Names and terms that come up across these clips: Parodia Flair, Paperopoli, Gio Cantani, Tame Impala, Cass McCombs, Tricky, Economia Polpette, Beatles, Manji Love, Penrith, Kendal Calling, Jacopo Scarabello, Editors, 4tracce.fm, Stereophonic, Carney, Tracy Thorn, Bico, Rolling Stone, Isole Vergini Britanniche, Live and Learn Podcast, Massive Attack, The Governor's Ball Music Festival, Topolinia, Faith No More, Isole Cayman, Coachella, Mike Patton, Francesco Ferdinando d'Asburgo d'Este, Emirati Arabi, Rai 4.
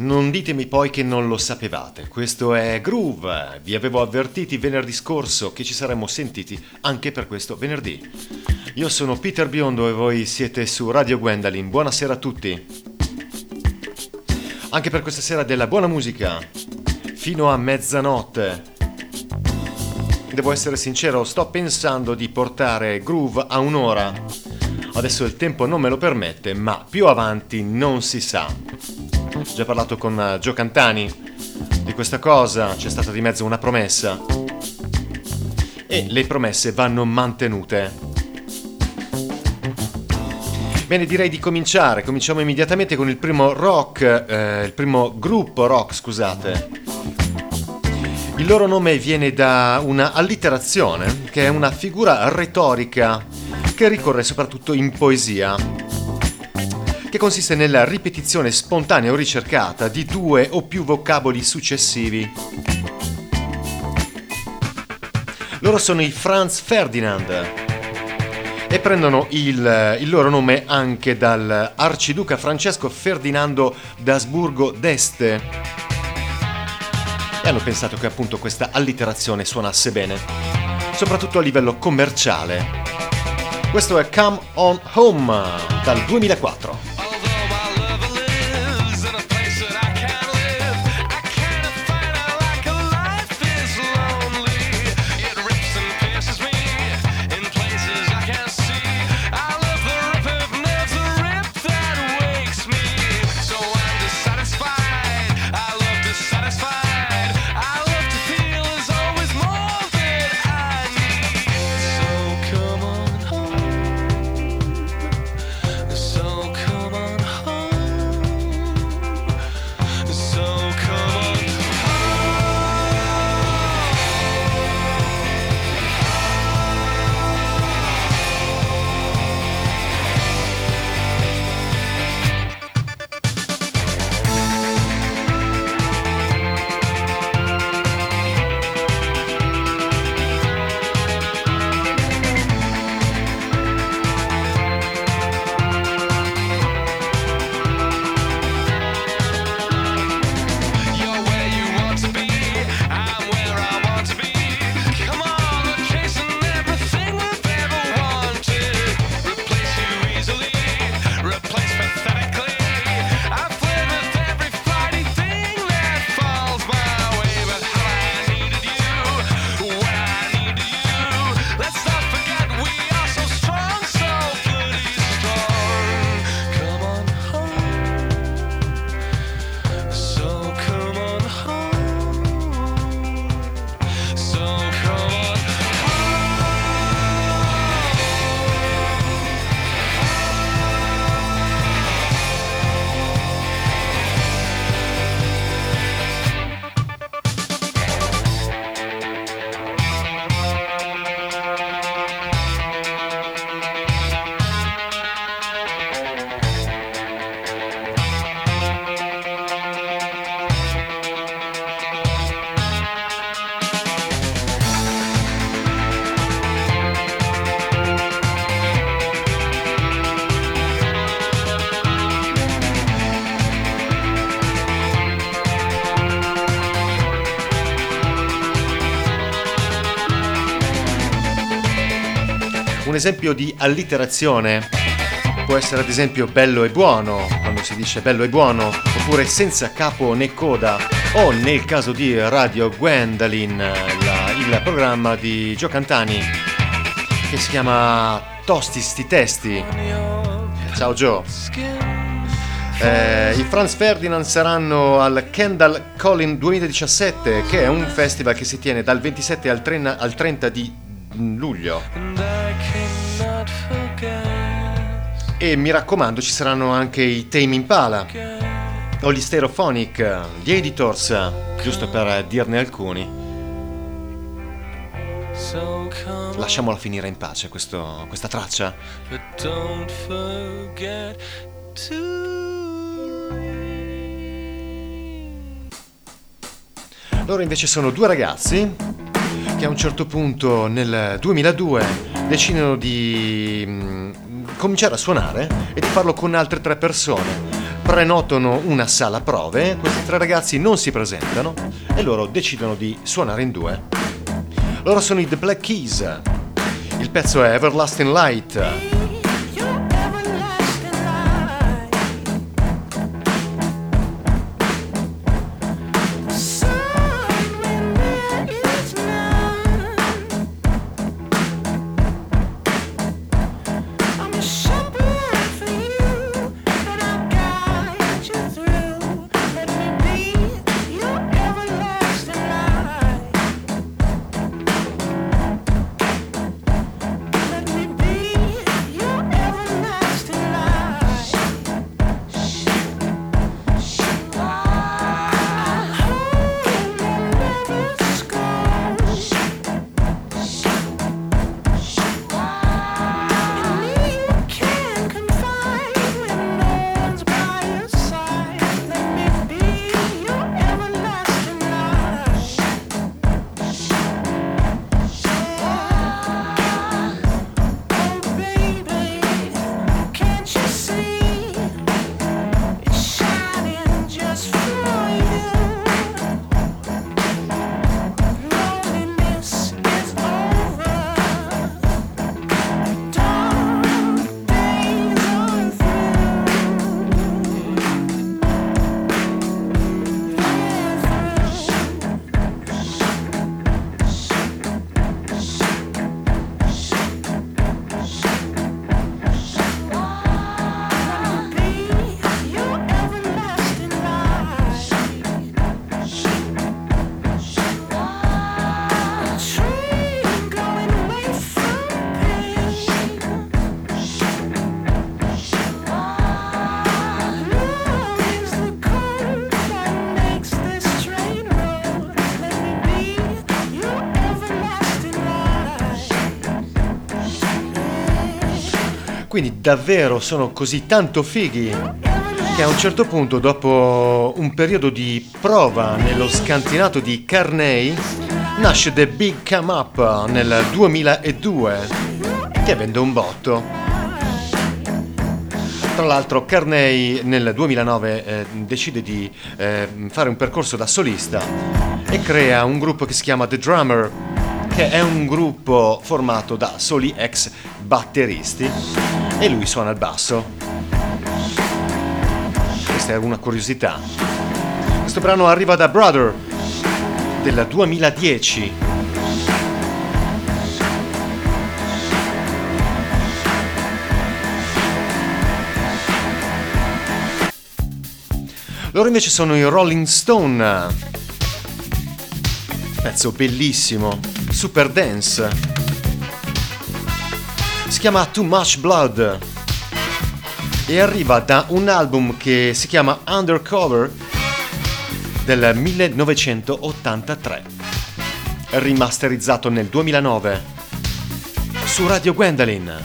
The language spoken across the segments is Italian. Non ditemi poi che non lo sapevate. Questo è Groove. Vi avevo avvertiti venerdì scorso che ci saremmo sentiti anche per questo venerdì. Io sono Peter Biondo e voi siete su Radio Gwendalyn. Buonasera a tutti. Anche per questa sera della buona musica fino a mezzanotte. Devo essere sincero, sto pensando di portare Groove a un'ora. Adesso il tempo non me lo permette, ma più avanti non si sa. Ho già parlato con Gio Cantani di questa cosa, c'è stata di mezzo una promessa e le promesse vanno mantenute. Bene, direi di cominciare. Cominciamo immediatamente con il primo gruppo rock. Il loro nome viene da una allitterazione che è una figura retorica che ricorre soprattutto in poesia, che consiste nella ripetizione spontanea o ricercata di due o più vocaboli successivi. Loro sono i Franz Ferdinand e prendono il loro nome anche dal arciduca Francesco Ferdinando d'Asburgo d'Este, e hanno pensato che appunto questa allitterazione suonasse bene, soprattutto a livello commerciale. Questo è Come On Home dal 2004. Un esempio di allitterazione può essere ad esempio bello e buono, quando si dice bello e buono, oppure senza capo né coda, o nel caso di Radio Gwendalyn, il programma di Gio Cantani che si chiama Tosti sti testi. Ciao Gio. I Franz Ferdinand saranno al Kendal Calling 2017, che è un festival che si tiene dal 27 al 30 di luglio. E mi raccomando, ci saranno anche i Tame Impala o gli Stereophonic, gli Editors, giusto per dirne alcuni. Lasciamola finire in pace questa traccia. Loro invece sono due ragazzi che a un certo punto nel 2002 decidono di cominciare a suonare e di farlo con altre tre persone. prenotano una sala prove, questi tre ragazzi non si presentano e loro decidono di suonare in due. Loro sono i The Black Keys, il pezzo è Everlasting Light. Quindi davvero sono così tanto fighi che a un certo punto, dopo un periodo di prova nello scantinato di Carney, nasce The Big Come Up nel 2002, che vende un botto. Tra l'altro Carney nel 2009 decide di fare un percorso da solista e crea un gruppo che si chiama The Drummer, che è un gruppo formato da soli ex batteristi. E lui suona il basso. Questa è una curiosità. Questo brano arriva da Brother del 2010. Loro invece sono i Rolling Stone. Pezzo bellissimo, super dance. Si chiama Too Much Blood e arriva da un album che si chiama Undercover del 1983, rimasterizzato nel 2009 su Radio Gwendalyn.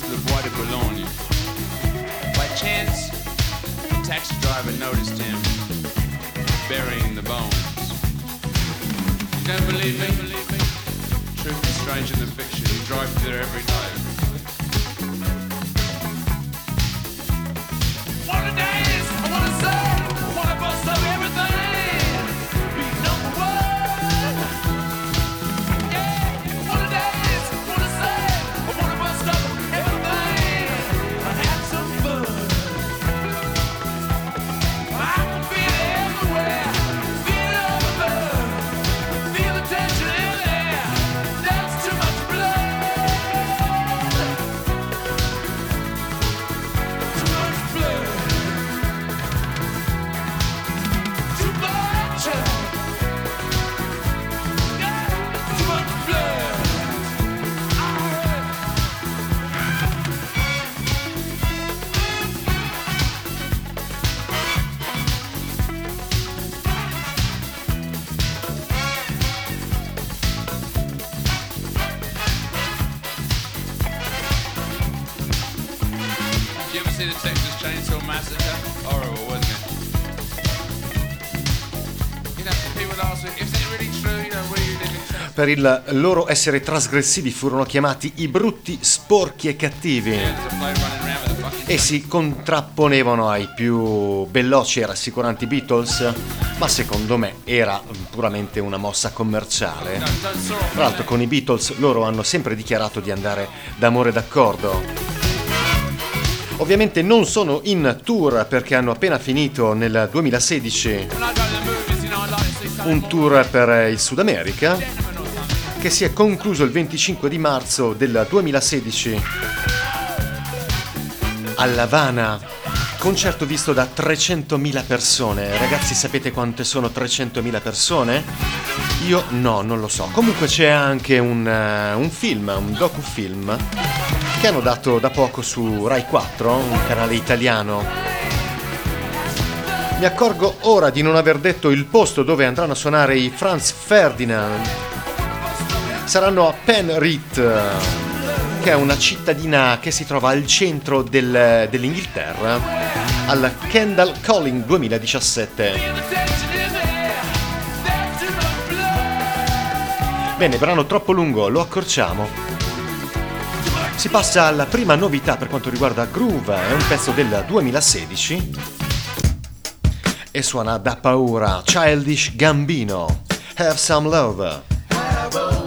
was the Bois de Boulogne. By chance, the taxi driver noticed him burying the bones. You don't believe me? Truth is stranger than fiction. You drive there every night. What a day is! I want to say! I want to bust up everything! Be number one! Yeah! What a day is! I want to say! I want to bust up everything! I had some fun! I can feel it everywhere! Feel it all above! Feel the tension in the air! That's too much blood! Too much blood! Too much, yeah, too much blood. I heard. Did you ever see the Texas Chainsaw Massacre? Horrible, wasn't it? You know, people ask me, is it really true? You know, were you living in Texas? Per il loro essere trasgressivi furono chiamati i brutti, sporchi e cattivi There's a bloke running around with a fucking e si contrapponevano ai più veloci e rassicuranti Beatles, ma secondo me era puramente una mossa commerciale. Tra l'altro con i Beatles loro hanno sempre dichiarato di andare d'amore d'accordo. Ovviamente non sono in tour perché hanno appena finito nel 2016 When I go to the movies, you know, I like to see something un tour per il Sud America gentleman or something. che si è concluso il 25 di marzo del 2016 a L'Avana, concerto visto da 300.000 persone. Ragazzi, sapete quante sono 300.000 persone? Io no, non lo so. Comunque c'è anche un film, un docufilm che hanno dato da poco su Rai 4, un canale italiano. Mi accorgo ora di non aver detto il posto dove andranno a suonare i Franz Ferdinand. Saranno a Penrith, che è una cittadina che si trova al centro dell'Inghilterra, alla Kendal Calling 2017. Bene, brano troppo lungo, lo accorciamo. Si passa alla prima novità per quanto riguarda Groove, è un pezzo del 2016 e suona da paura. Childish Gambino, Have Some Love. Doesn't matter,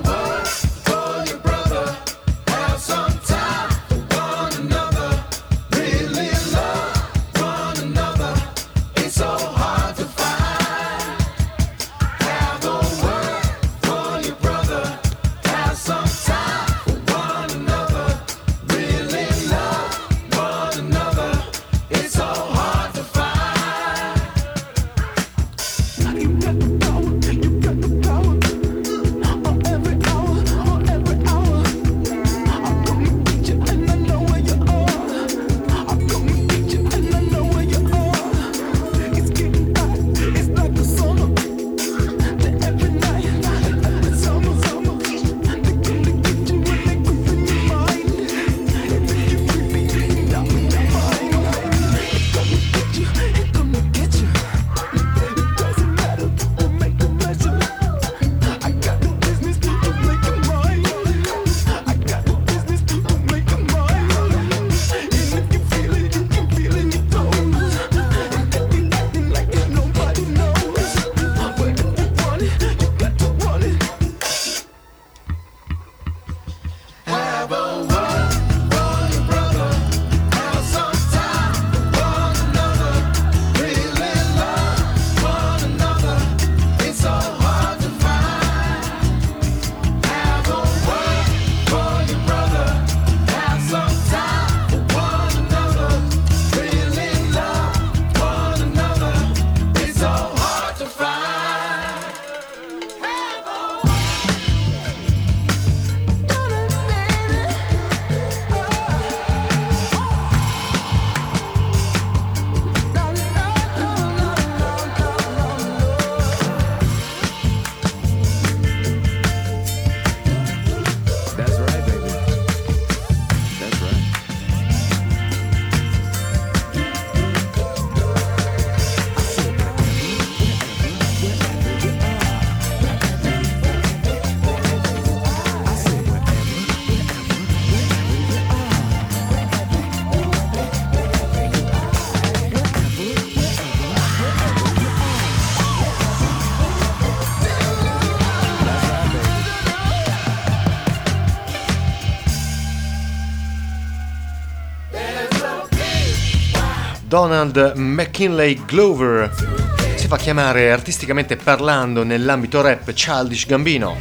Donald McKinley Glover. Si fa chiamare artisticamente parlando nell'ambito rap Childish Gambino.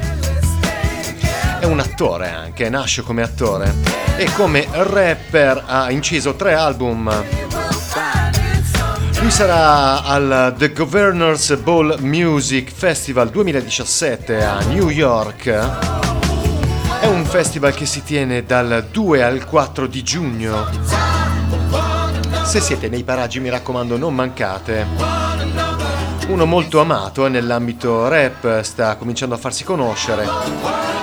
È un attore anche, nasce come attore e come rapper ha inciso 3 album. Lui sarà al The Governor's Ball Music Festival 2017 a New York. È un festival che si tiene dal 2 al 4 di giugno. Se siete nei paraggi, mi raccomando, non mancate. Uno molto amato nell'ambito rap, sta cominciando a farsi conoscere,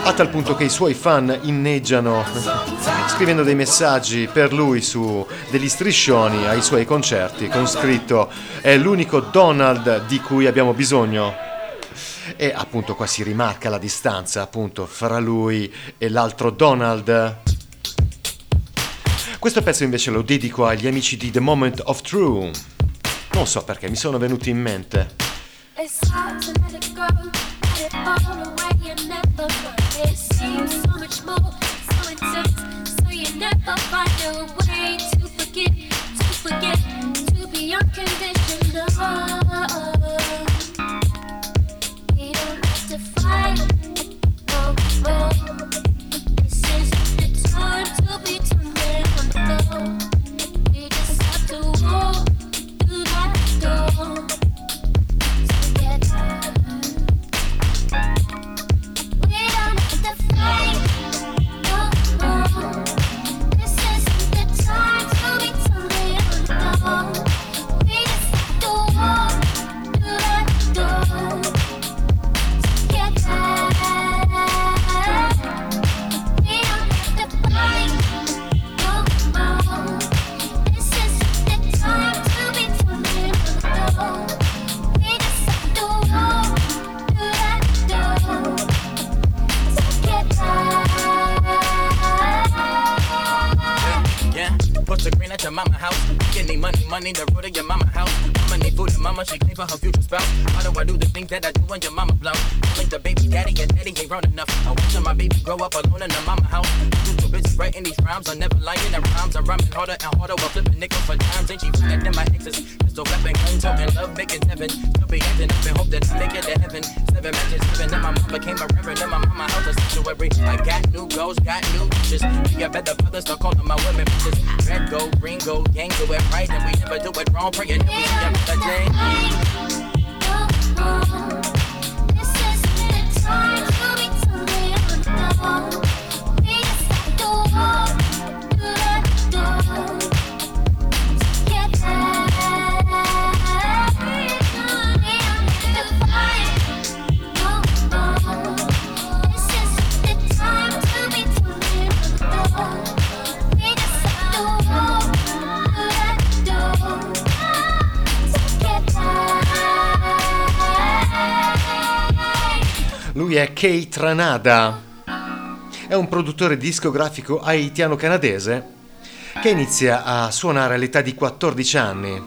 a tal punto che i suoi fan inneggiano, scrivendo dei messaggi per lui su degli striscioni ai suoi concerti, con scritto «È l'unico Donald di cui abbiamo bisogno». E appunto qua si rimarca la distanza appunto fra lui e l'altro Donald. Questo pezzo invece lo dedico agli amici di The Moment of Truth. Non so perché mi sono venuti in mente. Kaytranada è un produttore discografico haitiano-canadese che inizia a suonare all'età di 14 anni.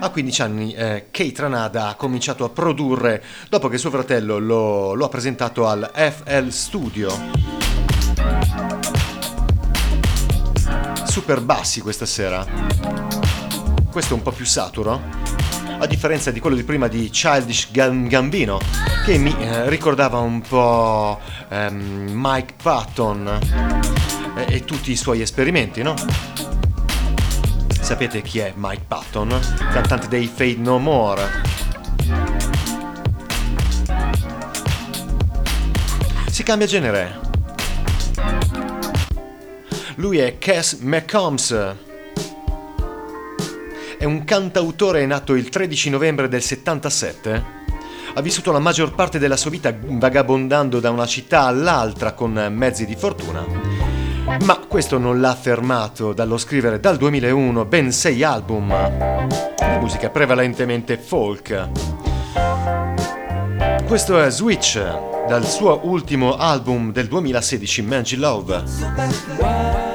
A 15 anni Kaytranada ha cominciato a produrre dopo che suo fratello lo ha presentato al FL Studio. Super bassi questa sera. Questo è un po' più saturo, a differenza di quello di prima di Childish Gambino, che mi ricordava un po' Mike Patton e tutti i suoi esperimenti, no? Sapete chi è Mike Patton? Cantante dei Faith No More. Si cambia genere. Lui è Cass McCombs. È un cantautore nato il 13 novembre del 77, ha vissuto la maggior parte della sua vita vagabondando da una città all'altra con mezzi di fortuna, ma questo non l'ha fermato dallo scrivere dal 2001 ben 6 album, musica prevalentemente folk. Questo è Switch, dal suo ultimo album del 2016, Manji Love.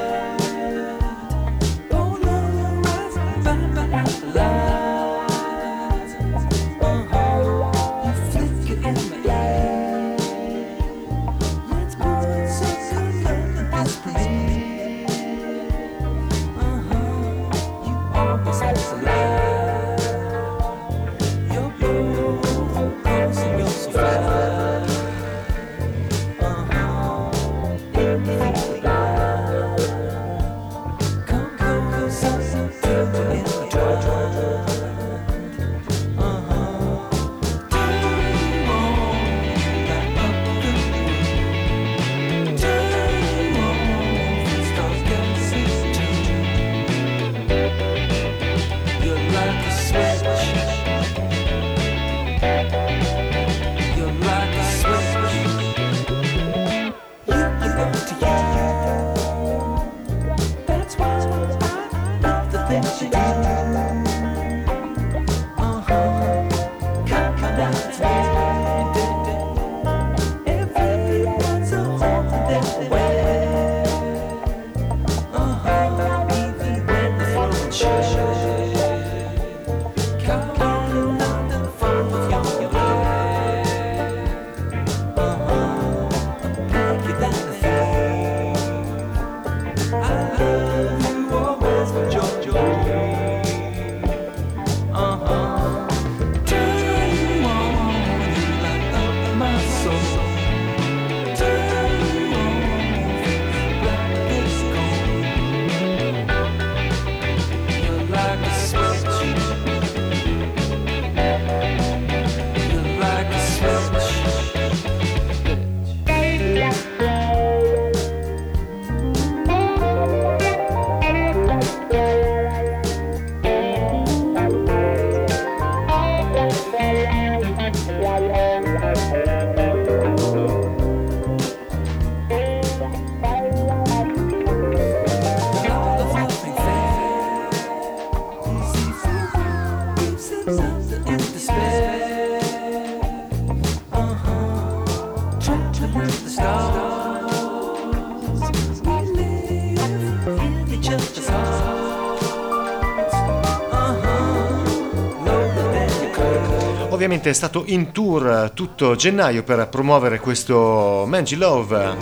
Ovviamente è stato in tour tutto gennaio per promuovere questo Manji Love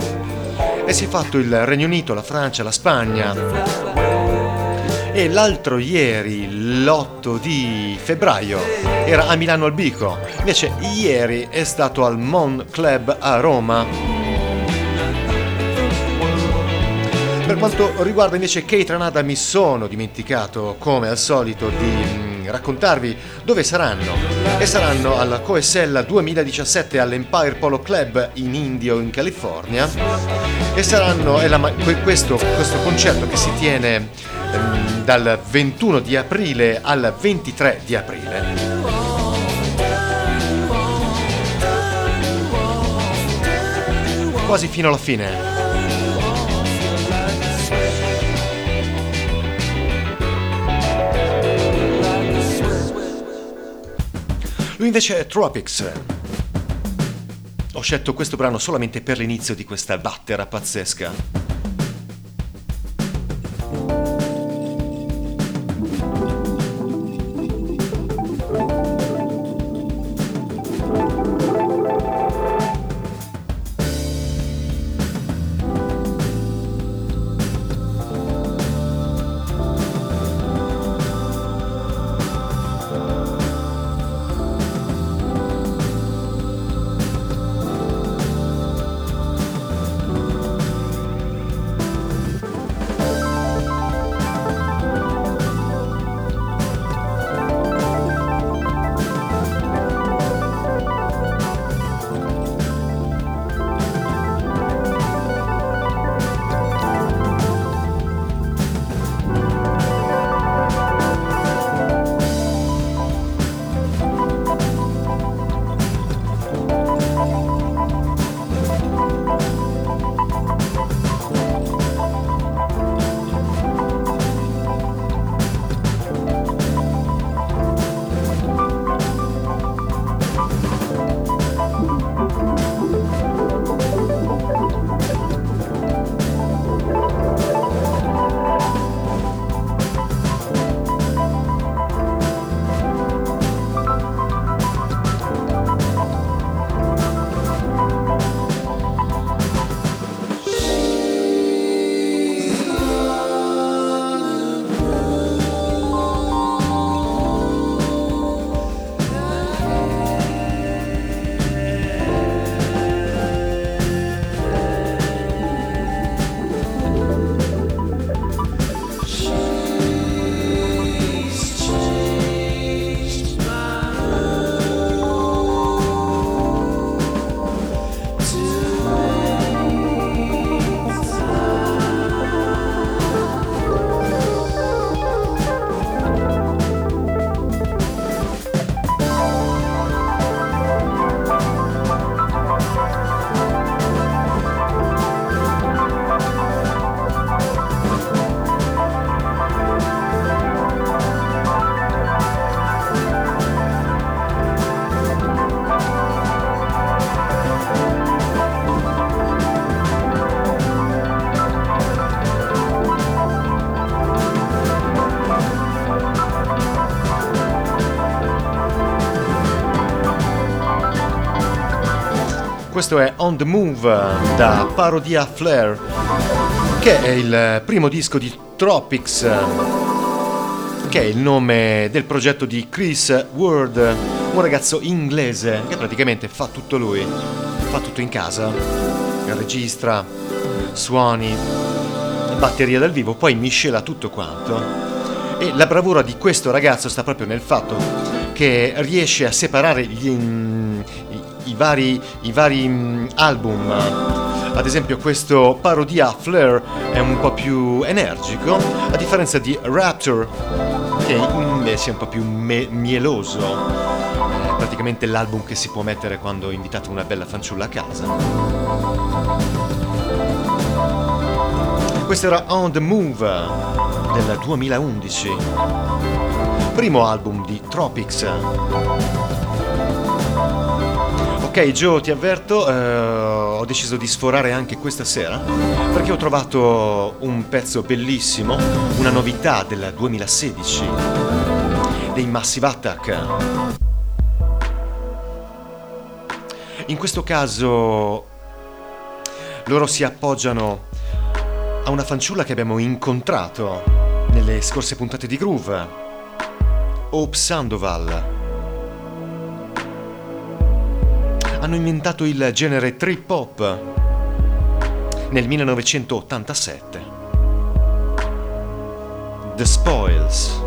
e si è fatto il Regno Unito, la Francia, la Spagna. E l'altro ieri, l'8 di febbraio, era a Milano al Bico, invece ieri è stato al Mon Club a Roma. Per quanto riguarda invece Kaytranada, mi sono dimenticato, come al solito, di raccontarvi dove saranno, e saranno alla Coachella 2017 all'Empire Polo Club in India o in California, e saranno questo concerto che si tiene dal 21 di aprile al 23 di aprile. Quasi fino alla fine. Lui invece è Tropics. Ho scelto questo brano solamente per l'inizio di questa battera pazzesca. Questo è On The Move da Parodia Flair, che è il primo disco di Tropics, che è il nome del progetto di Chris Ward, un ragazzo inglese che praticamente fa tutto lui, fa tutto in casa, registra, suoni, batteria dal vivo, poi miscela tutto quanto. E la bravura di questo ragazzo sta proprio nel fatto che riesce a separare i vari album. Ad esempio questo Parodia Flair è un po' più energico, a differenza di Rapture, che invece è un po' più mieloso, per praticamente l'album che si può mettere quando invitate una bella fanciulla a casa. Questo era On The Move del 2011, primo album di Tropics. Ok Gio, ti avverto, ho deciso di sforare anche questa sera perché ho trovato un pezzo bellissimo, una novità del 2016 dei Massive Attack. In questo caso loro si appoggiano a una fanciulla che abbiamo incontrato nelle scorse puntate di Groove, Hope Sandoval. Hanno inventato il genere trip hop nel 1987. The Spoils.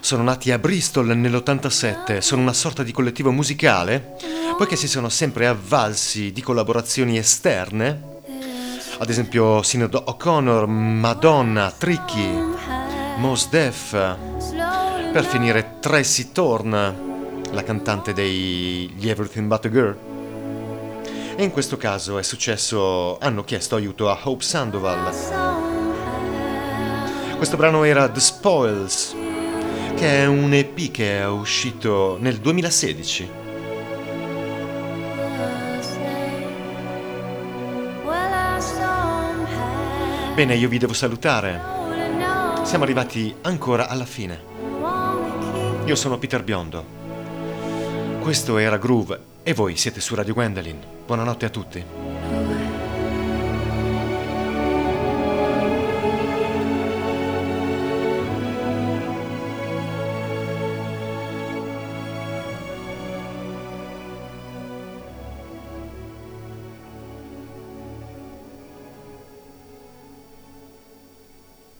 Sono nati a Bristol nell'87, sono una sorta di collettivo musicale, poiché si sono sempre avvalsi di collaborazioni esterne, ad esempio Sinead O'Connor, Madonna, Tricky, Mos Def, per finire Tracy Thorn, la cantante degli Everything But a Girl. E in questo caso è successo, hanno chiesto aiuto a Hope Sandoval. Questo brano era The Spoils, che è un EP che è uscito nel 2016. Bene, io vi devo salutare. Siamo arrivati ancora alla fine. Io sono Peter Biondo. Questo era Groove e voi siete su Radio Gwendalyn. Buonanotte a tutti.